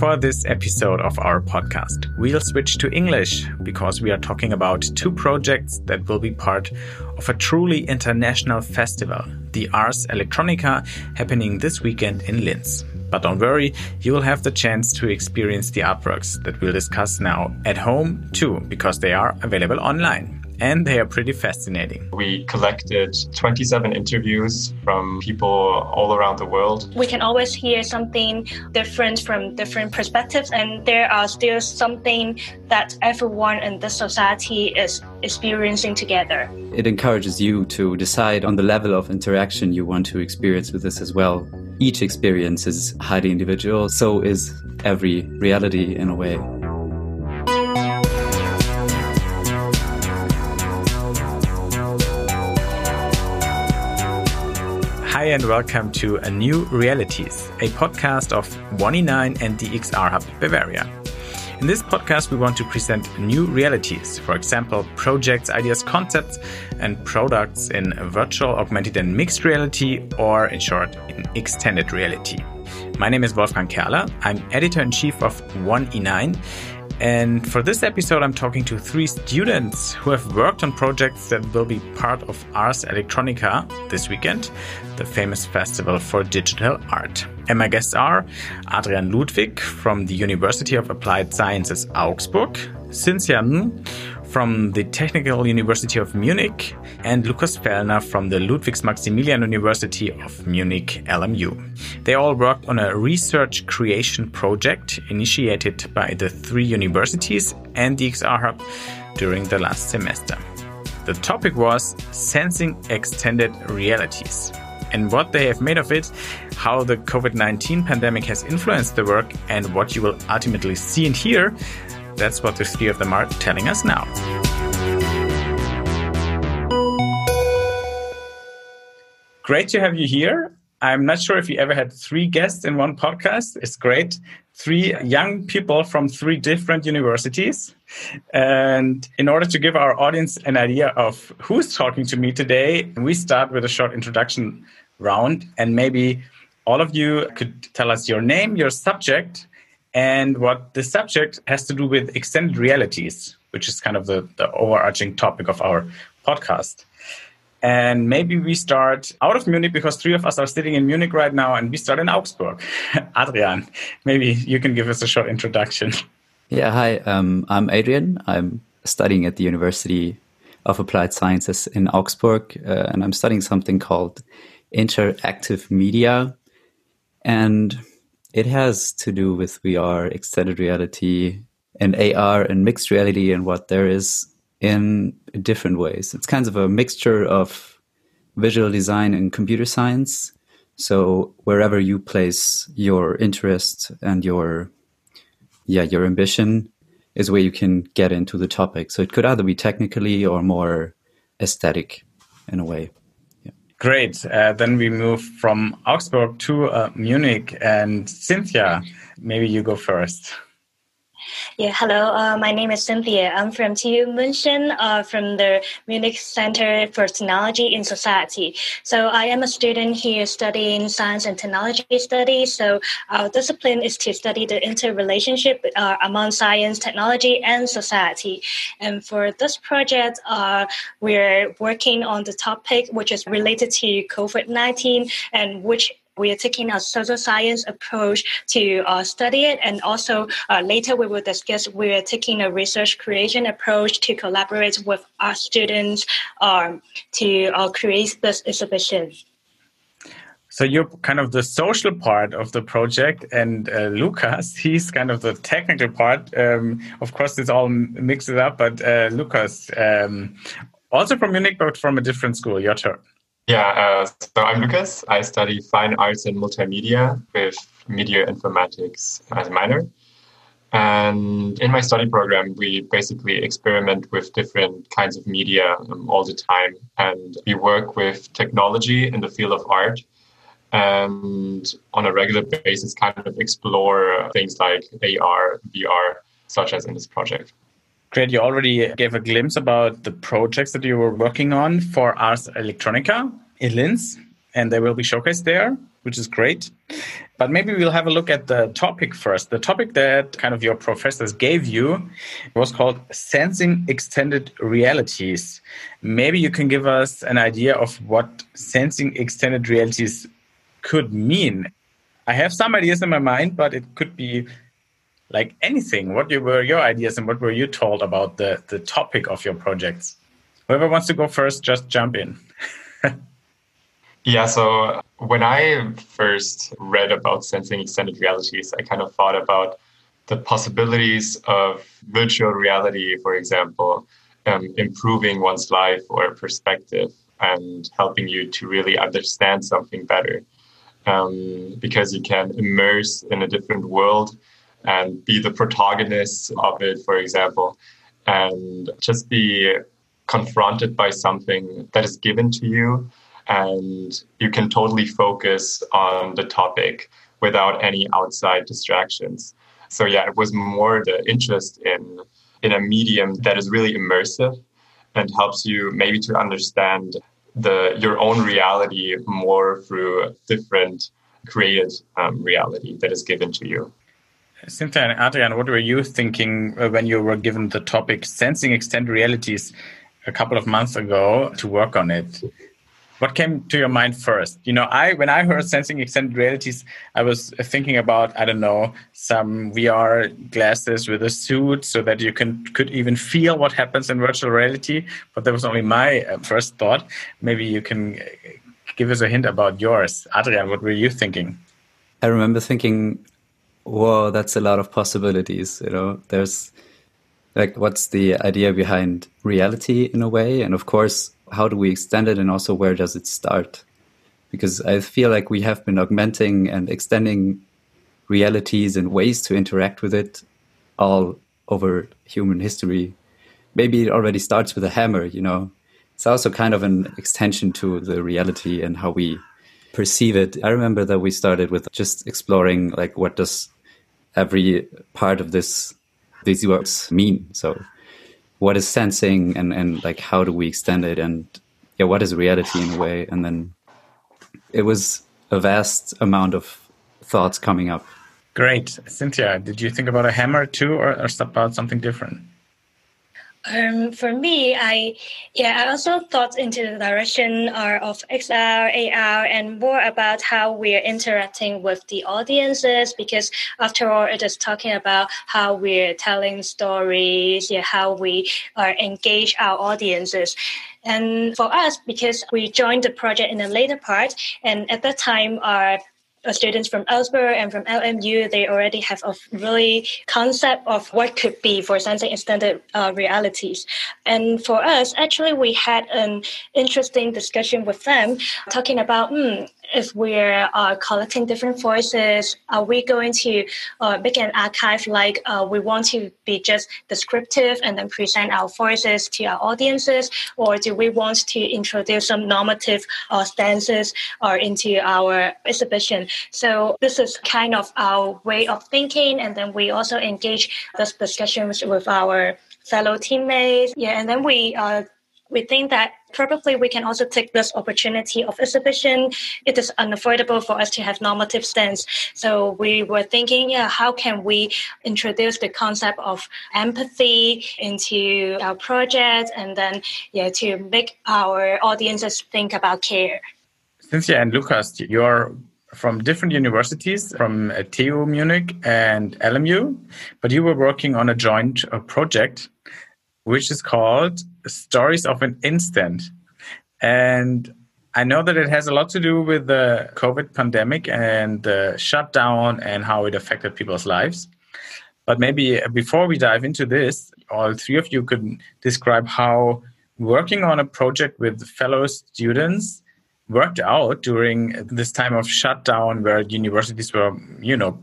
For this episode of our podcast, we'll switch to English because we are talking about two projects that will be part of a truly international festival, the Ars Electronica, happening this weekend in Linz. But don't worry, you will have the chance to experience the artworks that we'll discuss now at home too, because they are available online. And they are pretty fascinating. We collected 27 interviews from people all around the world. We can always hear something different from different perspectives, and there are still something that everyone in this society is experiencing together. It encourages you to decide on the level of interaction you want to experience with this as well. Each experience is highly individual, so is every reality in a way. Hi and welcome to A New Realities, a podcast of 1E9 and the XR Hub Bavaria. In this podcast, we want to present new realities, for example, projects, ideas, concepts, and products in virtual, augmented, and mixed reality, or in short, in extended reality. My name is Wolfgang Kerler. I'm editor-in-chief of 1E9. And for this episode, I'm talking to three students who have worked on projects that will be part of Ars Electronica this weekend, the famous festival for digital art. And my guests are Adrian Ludwig from the University of Applied Sciences Augsburg, Cynthia Ng from the Technical University of Munich, and Lukas Fellner from the Ludwig Maximilian University of Munich, LMU. They all worked on a research creation project initiated by the three universities and the XR Hub during the last semester. The topic was sensing extended realities and what they have made of it, how the COVID-19 pandemic has influenced the work, and what you will ultimately see and hear. That's what the three of them are telling us now. Great to have you here. I'm not sure if you ever had three guests in one podcast. It's great. Three young people from three different universities. And in order to give our audience an idea of who's talking to me today, we start with a short introduction round. And maybe all of you could tell us your name, your subject, and what the subject has to do with extended realities, which is kind of the overarching topic of our podcast. And maybe we start out of Munich because three of us are sitting in Munich right now, and we start in Augsburg. Adrian, maybe you can give us a short introduction. Yeah, hi, I'm Adrian. I'm studying at the University of Applied Sciences in Augsburg, and I'm studying something called interactive media. And it has to do with VR, extended reality, and AR, and mixed reality, and what there is in different ways. It's kind of a mixture of visual design and computer science. So wherever you place your interest and your ambition is where you can get into the topic. So it could either be technically or more aesthetic in a way. Great. Then we move from Augsburg to Munich. And Cynthia, maybe you go first. Yeah, hello. My name is Cynthia. I'm from TU München, from the Munich Center for Technology in Society. So I am a student here studying science and technology studies. So our discipline is to study the interrelationship among science, technology, and society. And for this project, we're working on the topic which is related to COVID-19, and which we are taking a social science approach to study it. And also later we will discuss, we are taking a research creation approach to collaborate with our students to create this exhibition. So you're kind of the social part of the project, and Lukas, he's kind of the technical part. Of course, it's all mixed up, but Lukas, also from Munich, but from a different school, your turn. Yeah, so I'm Lukas. I study fine arts and multimedia with media informatics as a minor. And in my study program, we basically experiment with different kinds of media all the time. And we work with technology in the field of art, and on a regular basis kind of explore things like AR, VR, such as in this project. Great. You already gave a glimpse about the projects that you were working on for Ars Electronica in Linz, and they will be showcased there, which is great. But maybe we'll have a look at the topic first. The topic that kind of your professors gave you was called Sensing Extended Realities. Maybe you can give us an idea of what sensing extended realities could mean. I have some ideas in my mind, but it could be like anything. What were your ideas and what were you told about the topic of your projects? Whoever wants to go first, just jump in. Yeah, so when I first read about sensing extended realities, I kind of thought about the possibilities of virtual reality, for example, improving one's life or perspective and helping you to really understand something better. Because you can immerse in a different world and be the protagonist of it, for example, and just be confronted by something that is given to you, and you can totally focus on the topic without any outside distractions. So yeah, it was more the interest in a medium that is really immersive and helps you maybe to understand your own reality more through different created reality that is given to you. Cynthia and Adrian, what were you thinking when you were given the topic Sensing Extended Realities a couple of months ago to work on it? What came to your mind first? You know, when I heard Sensing Extended Realities, I was thinking about, I don't know, some VR glasses with a suit so that you could even feel what happens in virtual reality. But that was only my first thought. Maybe you can give us a hint about yours. Adrian, what were you thinking? I remember thinking, whoa, that's a lot of possibilities. You know, there's like, what's the idea behind reality in a way? And of course, how do we extend it? And also, where does it start? Because I feel like we have been augmenting and extending realities and ways to interact with it all over human history. Maybe it already starts with a hammer, you know. It's also kind of an extension to the reality and how we perceive it. I remember that we started with just exploring, like, what does every part of these words mean? So what is sensing and like, how do we extend it? And yeah, what is reality in a way? And then it was a vast amount of thoughts coming up. Great. Cynthia, did you think about a hammer too, or about something different? For me, I also thought into the direction of XR, AR, and more about how we're interacting with the audiences, because after all, it is talking about how we're telling stories, how we engage our audiences. And for us, because we joined the project in a later part, and at that time, our students from Augsburg and from LMU, they already have a really concept of what could be for sensing extended realities. And for us, actually, we had an interesting discussion with them talking about, if we're collecting different voices, are we going to make an archive like we want to be just descriptive and then present our voices to our audiences? Or do we want to introduce some normative stances into our exhibition? So this is kind of our way of thinking. And then we also engage those discussions with our fellow teammates. Yeah, and then we think that probably we can also take this opportunity of exhibition. It is unavoidable for us to have normative stance. So we were thinking, how can we introduce the concept of empathy into our project and then to make our audiences think about care. Cynthia and Lukas, you're from different universities, from TU Munich and LMU, but you were working on a joint project which is called Stories of an Instant. And I know that it has a lot to do with the COVID pandemic and the shutdown and how it affected people's lives. But maybe before we dive into this, all three of you could describe how working on a project with fellow students worked out during this time of shutdown where universities were,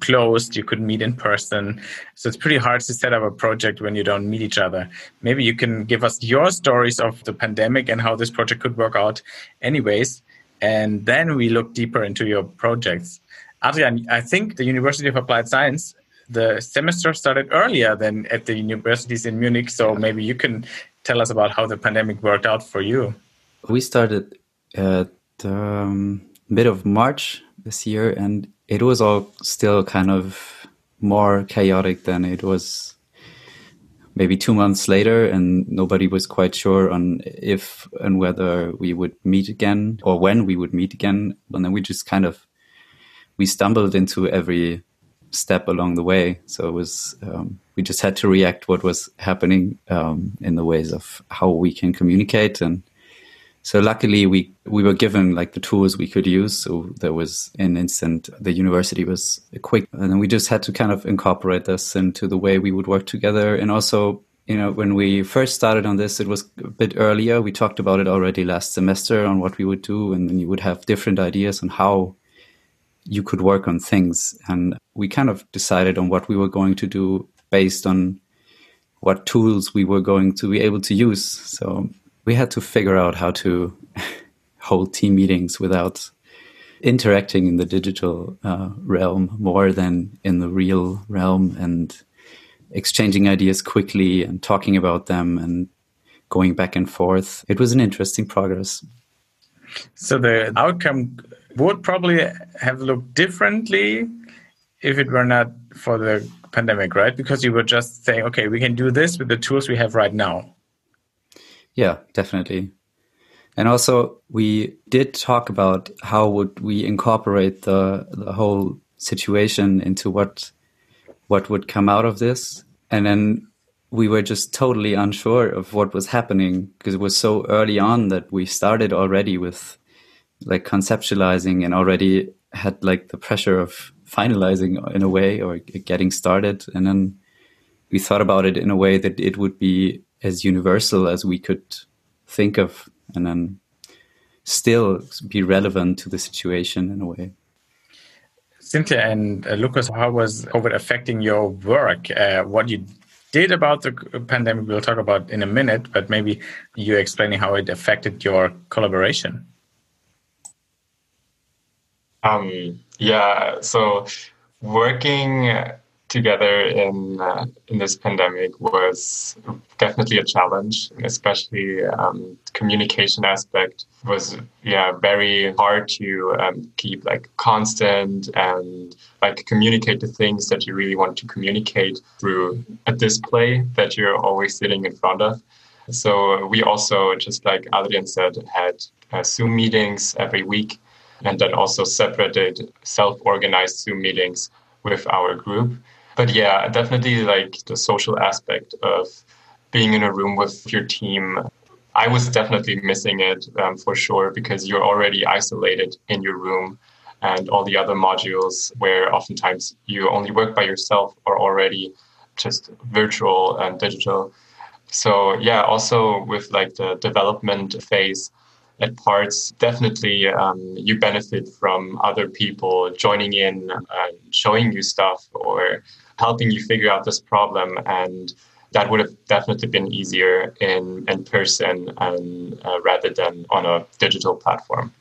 closed. You couldn't meet in person. So it's pretty hard to set up a project when you don't meet each other. Maybe you can give us your stories of the pandemic and how this project could work out anyways. And then we look deeper into your projects. Adrian, I think the University of Applied Science, the semester started earlier than at the universities in Munich. So maybe you can tell us about how the pandemic worked out for you. We started mid of March this year, and it was all still kind of more chaotic than it was maybe 2 months later, and nobody was quite sure on if and whether we would meet again or when we would meet again. And then we just kind of, we stumbled into every step along the way. So it was, we just had to react what was happening in the ways of how we can communicate. And so luckily we were given like the tools we could use. So there was an instant, the university was quick, and then we just had to kind of incorporate this into the way we would work together. And also, you know, when we first started on this, it was a bit earlier. We talked about it already last semester on what we would do. And then you would have different ideas on how you could work on things. And we kind of decided on what we were going to do based on what tools we were going to be able to use. So we had to figure out how to hold team meetings without interacting in the digital realm more than in the real realm, and exchanging ideas quickly and talking about them and going back and forth. It was an interesting progress. So the outcome would probably have looked differently if it were not for the pandemic, right? Because you were just saying, okay, we can do this with the tools we have right now. Yeah, definitely. And also we did talk about how would we incorporate the whole situation into what would come out of this. And then we were just totally unsure of what was happening because it was so early on that we started already with like conceptualizing and already had like the pressure of finalizing in a way or getting started. And then we thought about it in a way that it would be as universal as we could think of and then still be relevant to the situation in a way. Cynthia and Lukas, how was COVID affecting your work? What you did about the pandemic, we'll talk about in a minute, but maybe you're explaining how it affected your collaboration. Yeah, so working together in this pandemic was definitely a challenge, especially communication aspect was very hard to keep like constant and like communicate the things that you really want to communicate through a display that you're always sitting in front of. So we also, just like Adrian said, had Zoom meetings every week, and then also separated self-organized Zoom meetings with our group. But yeah, definitely like the social aspect of being in a room with your team, I was definitely missing it for sure, because you're already isolated in your room and all the other modules where oftentimes you only work by yourself are already just virtual and digital. So yeah, also with like the development phase at parts, definitely you benefit from other people joining in and showing you stuff or helping you figure out this problem. And that would have definitely been easier in person and rather than on a digital platform.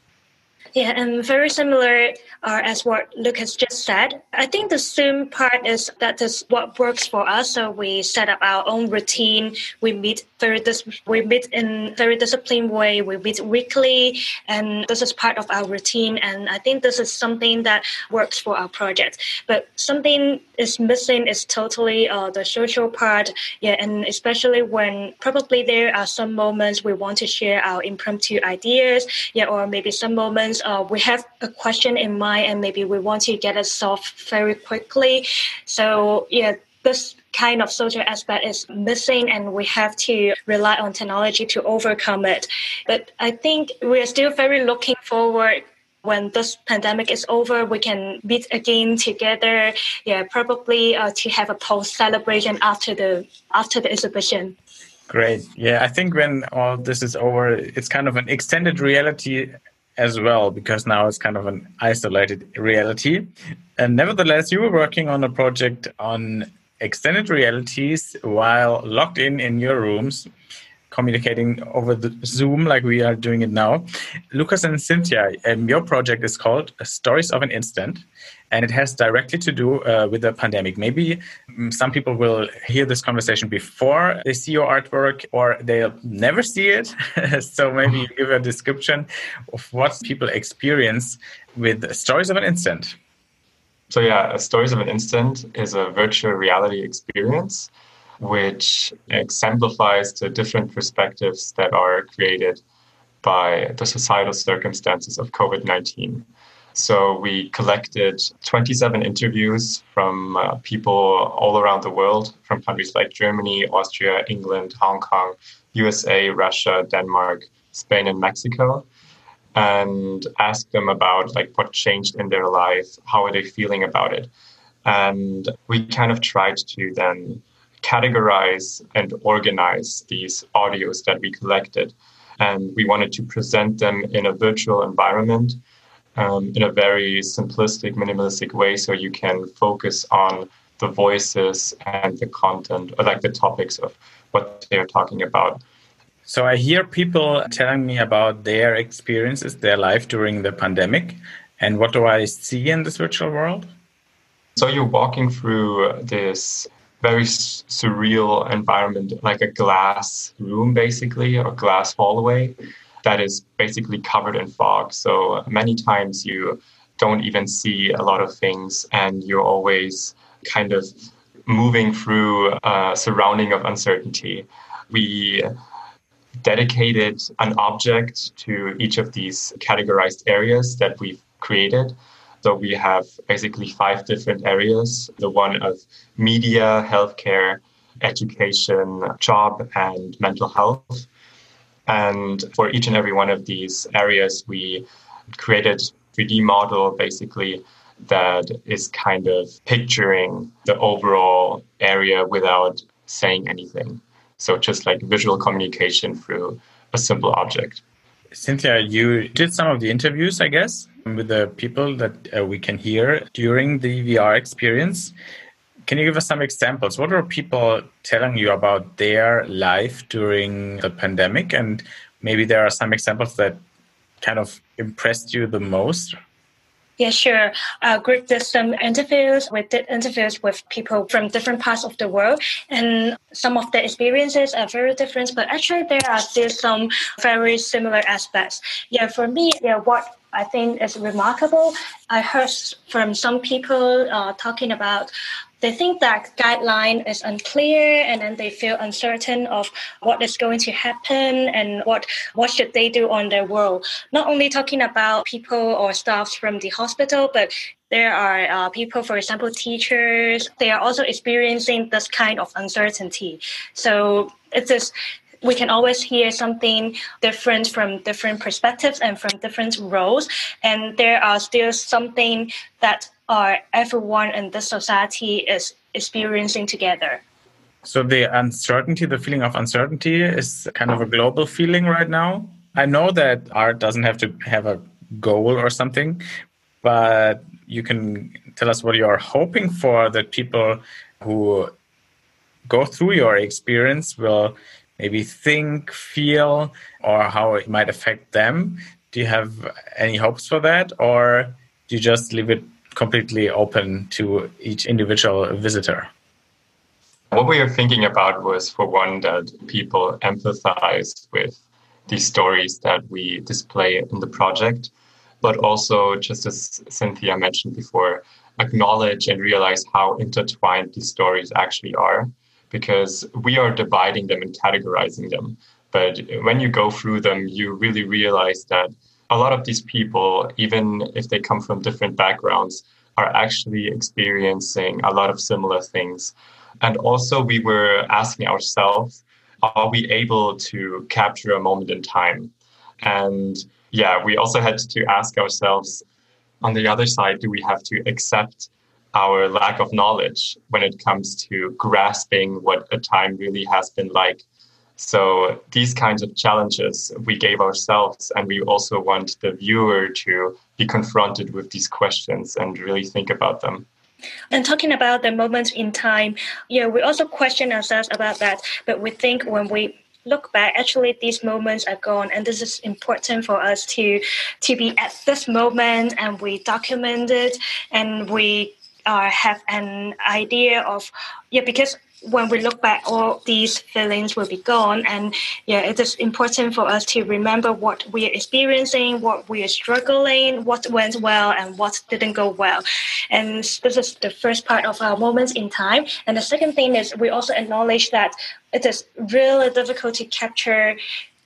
Yeah, and very similar as what Lukas just said. I think the Zoom part is that is what works for us. So we set up our own routine. We meet in very disciplined way. We meet weekly, and this is part of our routine. And I think this is something that works for our project. But something is missing is totally the social part. Yeah, and especially when probably there are some moments we want to share our impromptu ideas. Yeah, or maybe some moments we have a question in mind and maybe we want to get it solved very quickly. So yeah, this kind of social aspect is missing and we have to rely on technology to overcome it. But I think we are still very looking forward when this pandemic is over, we can meet again together. Yeah, probably to have a post celebration after the exhibition. Great. Yeah, I think when all this is over, it's kind of an extended reality as well, because now it's kind of an isolated reality. And nevertheless, you were working on a project on extended realities while locked in your rooms, communicating over the Zoom like we are doing it now. Lukas and Cynthia, your project is called Stories of an Instant, and it has directly to do with the pandemic. Maybe some people will hear this conversation before they see your artwork, or they'll never see it. So maybe you give a description of what people experience with Stories of an Instant. So yeah, Stories of an Instant is a virtual reality experience which exemplifies the different perspectives that are created by the societal circumstances of COVID-19. So we collected 27 interviews from people all around the world, from countries like Germany, Austria, England, Hong Kong, USA, Russia, Denmark, Spain, and Mexico, and asked them about what changed in their life, how are they feeling about it. And we kind of tried to then categorize and organize these audios that we collected. And we wanted to present them in a virtual environment in a very simplistic, minimalistic way, so you can focus on the voices and the content, or the topics of what they're talking about. So I hear people telling me about their experiences, their life during the pandemic. And what do I see in this virtual world? So you're walking through this very surreal environment, like a glass room, basically, or glass hallway that is basically covered in fog. So many times you don't even see a lot of things, and you're always kind of moving through a surrounding of uncertainty. We dedicated an object to each of these categorized areas that we've created. So we have basically 5 different areas, the one of media, healthcare, education, job, and mental health. And for each and every one of these areas, we created a 3D model, basically, that is kind of picturing the overall area without saying anything. So just visual communication through a simple object. Cynthia, you did some of the interviews, I guess, with the people that we can hear during the VR experience. Can you give us some examples? What are people telling you about their life during the pandemic? And maybe there are some examples that kind of impressed you the most. Yeah, sure. Greg did some interviews. We did interviews with people from different parts of the world, and some of the experiences are very different, but actually there are still some very similar aspects. Yeah, for me, what I think is remarkable, I heard from some people talking about they think that guideline is unclear, and then they feel uncertain of what is going to happen and what should they do on their world. Not only talking about people or staff from the hospital, but there are people, for example, teachers. They are also experiencing this kind of uncertainty. So it's just, we can always hear something different from different perspectives and from different roles. And there are still something that everyone in this society is experiencing together. So the uncertainty, the feeling of uncertainty is kind of a global feeling right now. I know that art doesn't have to have a goal or something, but you can tell us what you're hoping for, that people who go through your experience will maybe think, feel, or how it might affect them. Do you have any hopes for that? Or do you just leave it completely open to each individual visitor? What we were thinking about was, for one, that people empathize with the stories that we display in the project, but also, just as Cynthia mentioned before, acknowledge and realize how intertwined these stories actually are, because we are dividing them and categorizing them. But when you go through them, you really realize that a lot of these people, even if they come from different backgrounds, are actually experiencing a lot of similar things. And also we were asking ourselves, are we able to capture a moment in time? And yeah, we also had to ask ourselves, on the other side, do we have to accept our lack of knowledge when it comes to grasping what a time really has been like? So these kinds of challenges we gave ourselves, and we also want the viewer to be confronted with these questions and really think about them. And talking about the moments in time, we also question ourselves about that, but we think when we look back, actually these moments are gone, and this is important for us to be at this moment, and we document it, and we have an idea of, because when we look back, all these feelings will be gone. And it is important for us to remember what we are experiencing, what we are struggling, what went well and what didn't go well. And this is the first part of our moments in time. And the second thing is we also acknowledge that it is really difficult to capture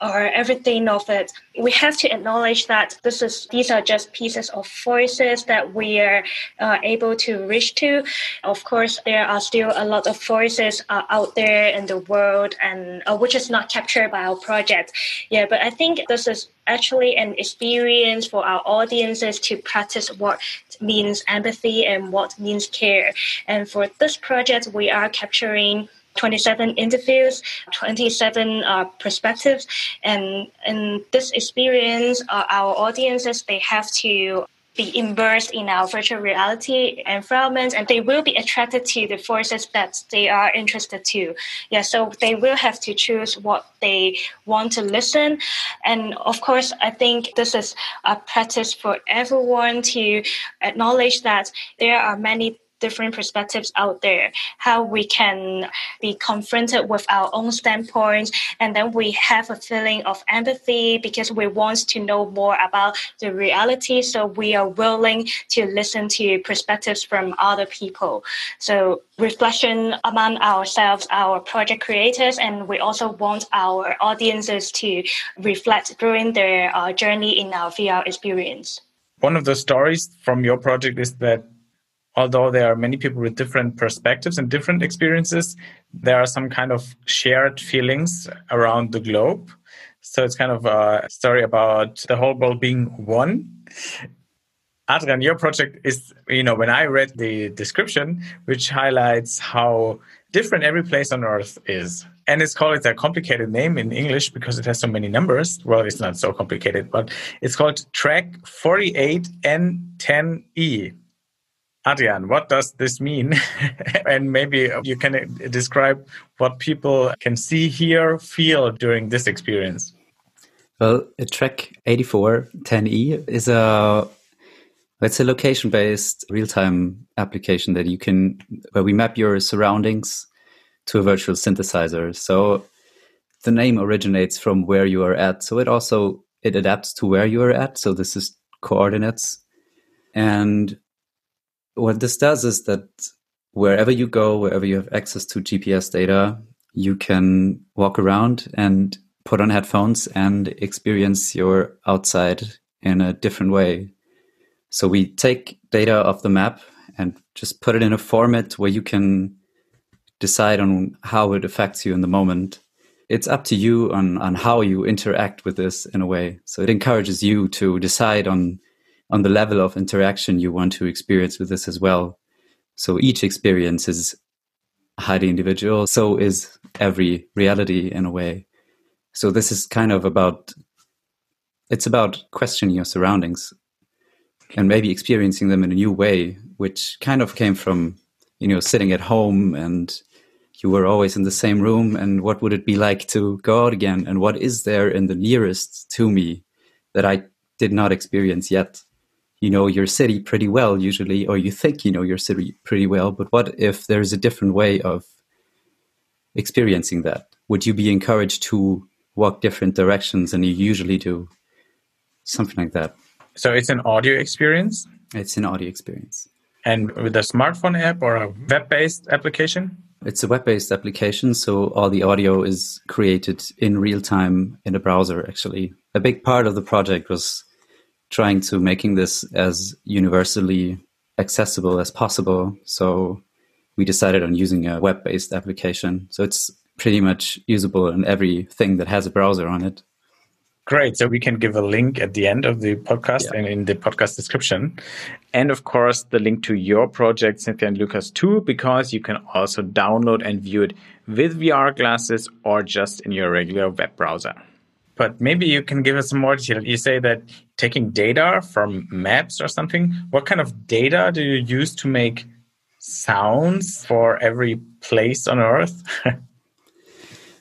or everything of it. We have to acknowledge that these are just pieces of voices that we are able to reach to. Of course, there are still a lot of voices out there in the world and which is not captured by our project. Yeah, but I think this is actually an experience for our audiences to practice what means empathy and what means care. And for this project, we are capturing 27 interviews, 27 perspectives. And in this experience, our audiences, they have to be immersed in our virtual reality environment, and they will be attracted to the forces that they are interested to. Yeah, so they will have to choose what they want to listen. And of course, I think this is a practice for everyone to acknowledge that there are many different perspectives out there, how we can be confronted with our own standpoints. And then we have a feeling of empathy because we want to know more about the reality. So we are willing to listen to perspectives from other people. So reflection among ourselves, our project creators, and we also want our audiences to reflect during their journey in our VR experience. One of the stories from your project is that although there are many people with different perspectives and different experiences, there are some kind of shared feelings around the globe. So it's kind of a story about the whole world being one. Adrian, your project is, when I read the description, which highlights how different every place on Earth is. And it's called, it's a complicated name in English because it has so many numbers. Well, it's not so complicated, but it's called Track 48N10E. Adrian, what does this mean? And maybe you can describe what people can see, hear, feel during this experience. Well, track 4810E is a location-based real-time application that where we map your surroundings to a virtual synthesizer. So the name originates from where you are at. So it adapts to where you are at. So this is coordinates. And what this does is that wherever you go, wherever you have access to GPS data, you can walk around and put on headphones and experience your outside in a different way. So we take data off the map and just put it in a format where you can decide on how it affects you in the moment. It's up to you on how you interact with this in a way. So it encourages you to decide on the level of interaction you want to experience with this as well. So each experience is highly individual. So is every reality in a way. So this is kind of about questioning your surroundings and maybe experiencing them in a new way, which kind of came from, sitting at home and you were always in the same room. And what would it be like to go out again? And what is there in the nearest to me that I did not experience yet? You know your city pretty well usually, or you think you know your city pretty well, but what if there's a different way of experiencing that? Would you be encouraged to walk different directions than you usually do? Something like that. So it's an audio experience? It's an audio experience. And with a smartphone app or a web-based application? It's a web-based application, so all the audio is created in real time in a browser, actually. A big part of the project was trying to making this as universally accessible as possible. So we decided on using a web-based application. So it's pretty much usable in everything that has a browser on it. Great. So we can give a link at the end of the podcast and in the podcast description. And of course, the link to your project, Cynthia and Lukas, too, because you can also download and view it with VR glasses or just in your regular web browser. But maybe you can give us some more detail. You say that taking data from maps or something. What kind of data do you use to make sounds for every place on Earth?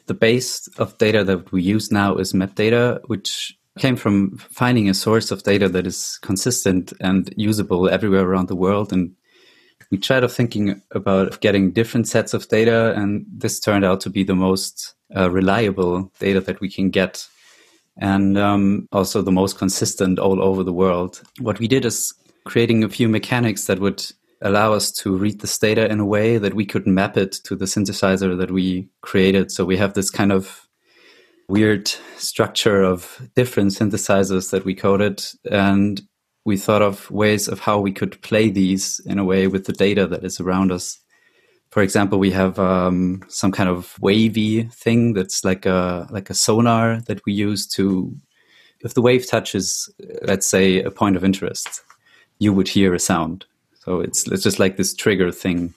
The base of data that we use now is map data, which came from finding a source of data that is consistent and usable everywhere around the world and we tried of thinking about getting different sets of data, and this turned out to be the most reliable data that we can get, and also the most consistent all over the world. What we did is creating a few mechanics that would allow us to read this data in a way that we could map it to the synthesizer that we created. So we have this kind of weird structure of different synthesizers that we coded, and we thought of ways of how we could play these in a way with the data that is around us. For example, we have some kind of wavy thing that's like a sonar that we use to, if the wave touches, let's say, a point of interest, you would hear a sound. So it's just like this trigger thing.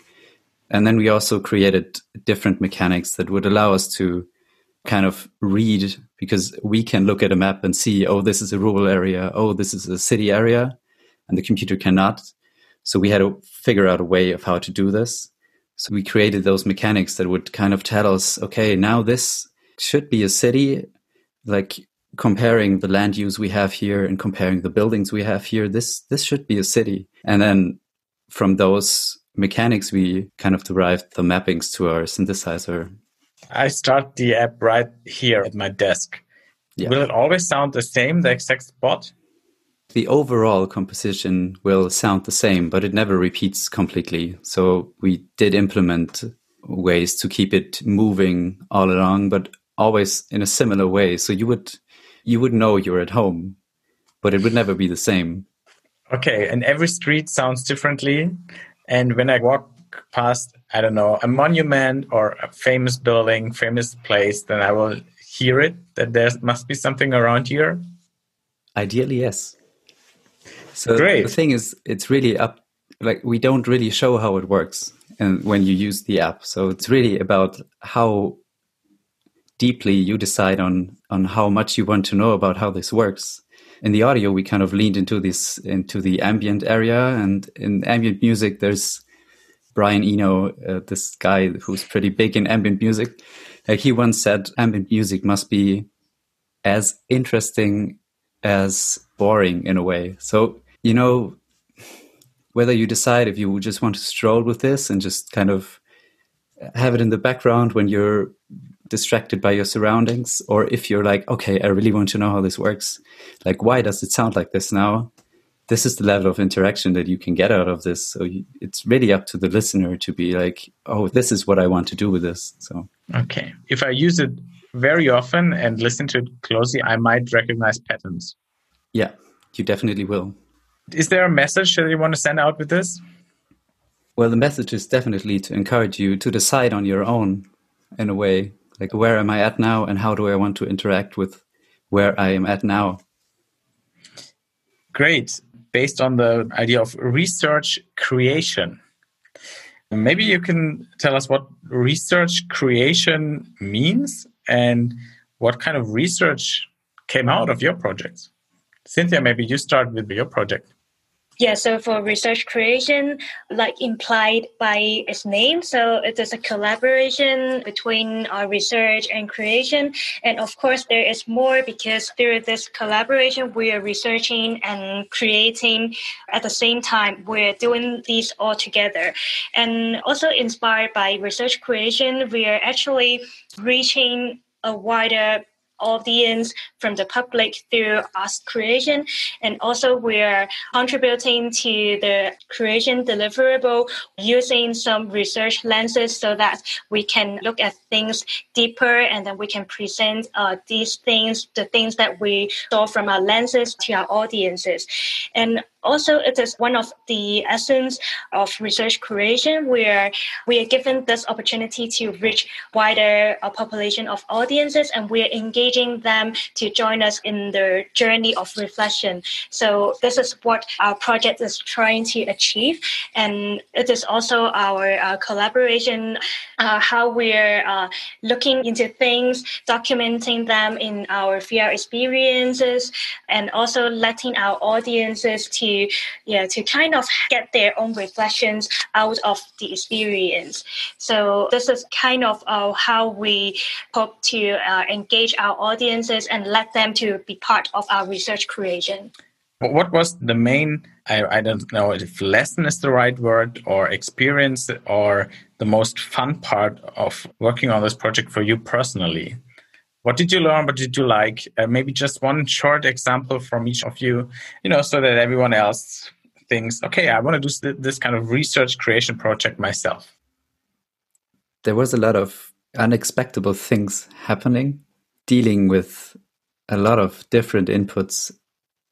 And then we also created different mechanics that would allow us to kind of read, because we can look at a map and see, oh, this is a rural area, oh, this is a city area, and the computer cannot. So we had to figure out a way of how to do this. So we created those mechanics that would kind of tell us, okay, now this should be a city, like comparing the land use we have here and comparing the buildings we have here, this should be a city. And then from those mechanics, we kind of derived the mappings to our synthesizer. I start the app right here at my desk. Yeah. Will it always sound the same, the exact spot? The overall composition will sound the same, but it never repeats completely. So we did implement ways to keep it moving all along, but always in a similar way. So you would know you're at home, but it would never be the same. Okay, and every street sounds differently. And when I walk past, I don't know, a monument or a famous building, famous place, then I will hear it, that there must be something around here? Ideally, yes. So great. The thing is, it's really up, like we don't really show how it works and when you use the app. So it's really about how deeply you decide on how much you want to know about how this works. In the audio, we kind of leaned into the ambient area, and in ambient music, there's Brian Eno, this guy who's pretty big in ambient music. Like he once said, ambient music must be as interesting as boring in a way. So, you know, whether you decide if you just want to stroll with this and just kind of have it in the background when you're distracted by your surroundings, or if you're like, okay, I really want to know how this works. Like, why does it sound like this now? This is the level of interaction that you can get out of this. So it's really up to the listener to be like, oh, this is what I want to do with this. So, okay. If I use it very often and listen to it closely, I might recognize patterns. Yeah, you definitely will. Is there a message that you want to send out with this? Well, the message is definitely to encourage you to decide on your own in a way. Like, where am I at now and how do I want to interact with where I am at now? Great. Based on the idea of research creation. Maybe you can tell us what research creation means and what kind of research came out of your projects. Cynthia, maybe you start with your project. Yeah, so for research creation, like implied by its name, so it is a collaboration between our research and creation. And of course, there is more because through this collaboration, we are researching and creating at the same time. We're doing these all together. And also inspired by research creation, we are actually reaching a wider audience from the public through Ars creation, and also we're contributing to the creation deliverable using some research lenses so that we can look at things deeper, and then we can present these things, the things that we saw from our lenses to our audiences. And also, it is one of the essence of research creation where we are given this opportunity to reach wider population of audiences, and we are engaging them to join us in their journey of reflection. So this is what our project is trying to achieve. And it is also our collaboration, how we're looking into things, documenting them in our VR experiences, and also letting our audiences to kind of get their own reflections out of the experience. So this is kind of how we hope to engage our audiences and let them to be part of our research creation. What was the main I don't know if lesson is the right word or experience or the most fun part of working on this project for you personally. What did you learn? What did you like? Maybe just one short example from each of you, so that everyone else thinks, okay, I want to do this kind of research creation project myself. There was a lot of unexpected things happening, dealing with a lot of different inputs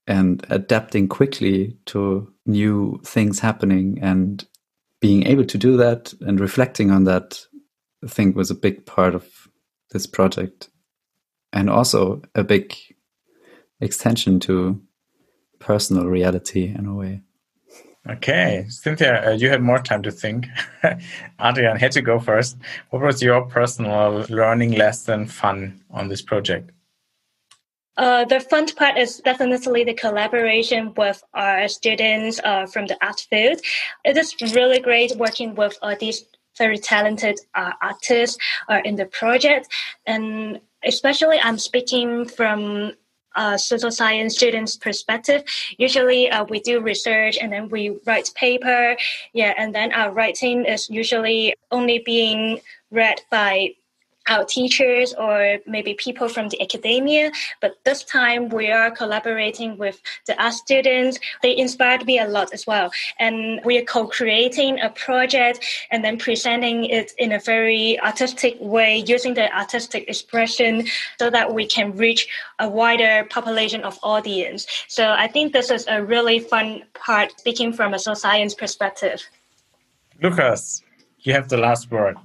and adapting quickly to new things happening, and being able to do that and reflecting on that, I think, was a big part of this project. And also a big extension to personal reality in a way. Okay. Cynthia, you had more time to think. Adrian had to go first. What was your personal learning lesson fun on this project? The fun part is definitely the collaboration with our students from the art field. It is really great working with these very talented artists in the project. And especially I'm speaking from social science students' perspective. Usually we do research and then we write paper. Yeah, and then our writing is usually only being read by our teachers or maybe people from the academia. But this time we are collaborating with the art students. They inspired me a lot as well. And we are co-creating a project and then presenting it in a very artistic way, using the artistic expression so that we can reach a wider population of audience. So I think this is a really fun part, speaking from a social science perspective. Lukas, you have the last word.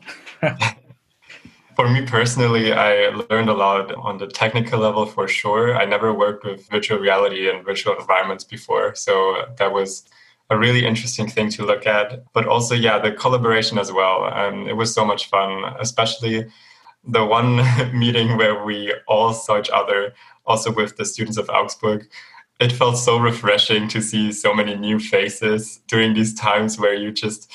For me personally, I learned a lot on the technical level for sure. I never worked with virtual reality and virtual environments before, so that was a really interesting thing to look at. But also, the collaboration as well. It was so much fun, especially the one meeting where we all saw each other, also with the students of Augsburg. It felt so refreshing to see so many new faces during these times where you just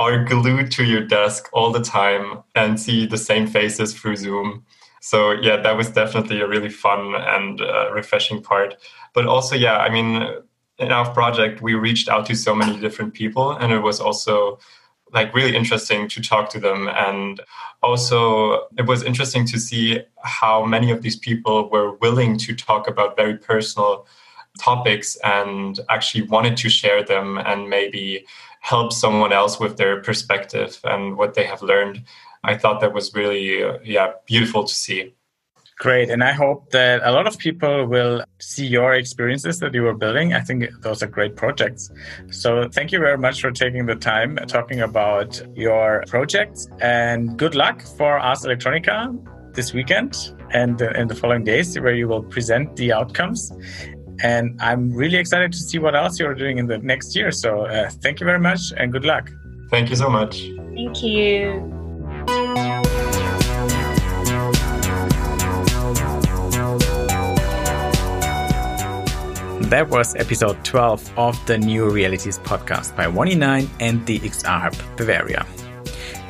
are glued to your desk all the time and see the same faces through Zoom. So that was definitely a really fun and refreshing part. But also, in our project, we reached out to so many different people, and it was also really interesting to talk to them. And also it was interesting to see how many of these people were willing to talk about very personal topics and actually wanted to share them and maybe help someone else with their perspective and what they have learned. I thought that was really, beautiful to see. Great. And I hope that a lot of people will see your experiences that you were building. I think those are great projects. So thank you very much for taking the time talking about your projects, and good luck for Ars Electronica this weekend and in the following days where you will present the outcomes. And I'm really excited to see what else you're doing in the next year. So thank you very much and good luck. Thank you so much. Thank you. That was episode 12 of the New Realities podcast by 1E9 and the XR Hub Bavaria.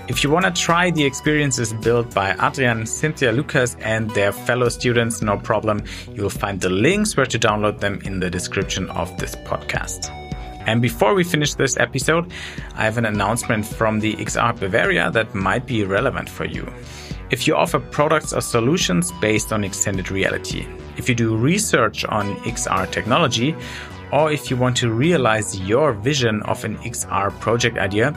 If you want to try the experiences built by Adrian, Cynthia, Lukas and their fellow students, no problem. You'll find the links where to download them in the description of this podcast. And before we finish this episode, I have an announcement from the XR Bavaria that might be relevant for you. If you offer products or solutions based on extended reality, if you do research on XR technology, or if you want to realize your vision of an XR project idea,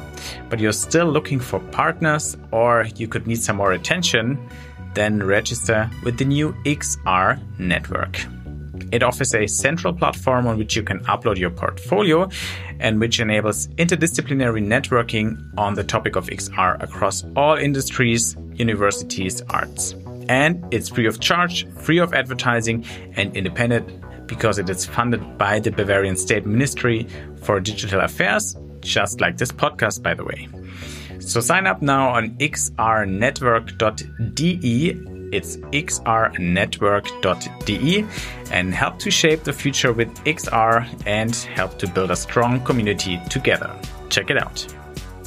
but you're still looking for partners or you could need some more attention, then register with the new XR Network. It offers a central platform on which you can upload your portfolio and which enables interdisciplinary networking on the topic of XR across all industries, universities, arts. And it's free of charge, free of advertising and independent, because it is funded by the Bavarian State Ministry for Digital Affairs, just like this podcast, by the way. So sign up now on xrnetwork.de. It's xrnetwork.de, and help to shape the future with XR and help to build a strong community together. Check it out.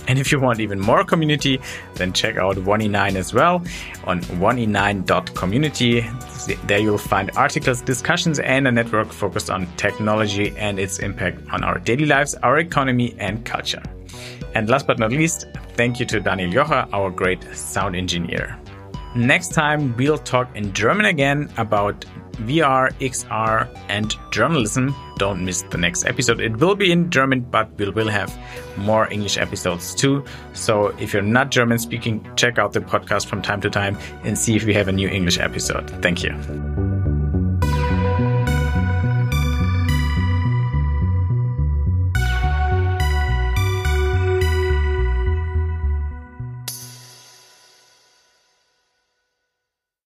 And if you want even more community, then check out 1E9 as well on 1E9.community. There you'll find articles, discussions, and a network focused on technology and its impact on our daily lives, our economy, and culture. And last but not least, thank you to Daniel Jocher, our great sound engineer. Next time, we'll talk in German again about VR, XR, and journalism. Don't miss the next episode. It will be in German, but we will have more English episodes too. So if you're not German speaking, check out the podcast from time to time and see if we have a new English episode. Thank you.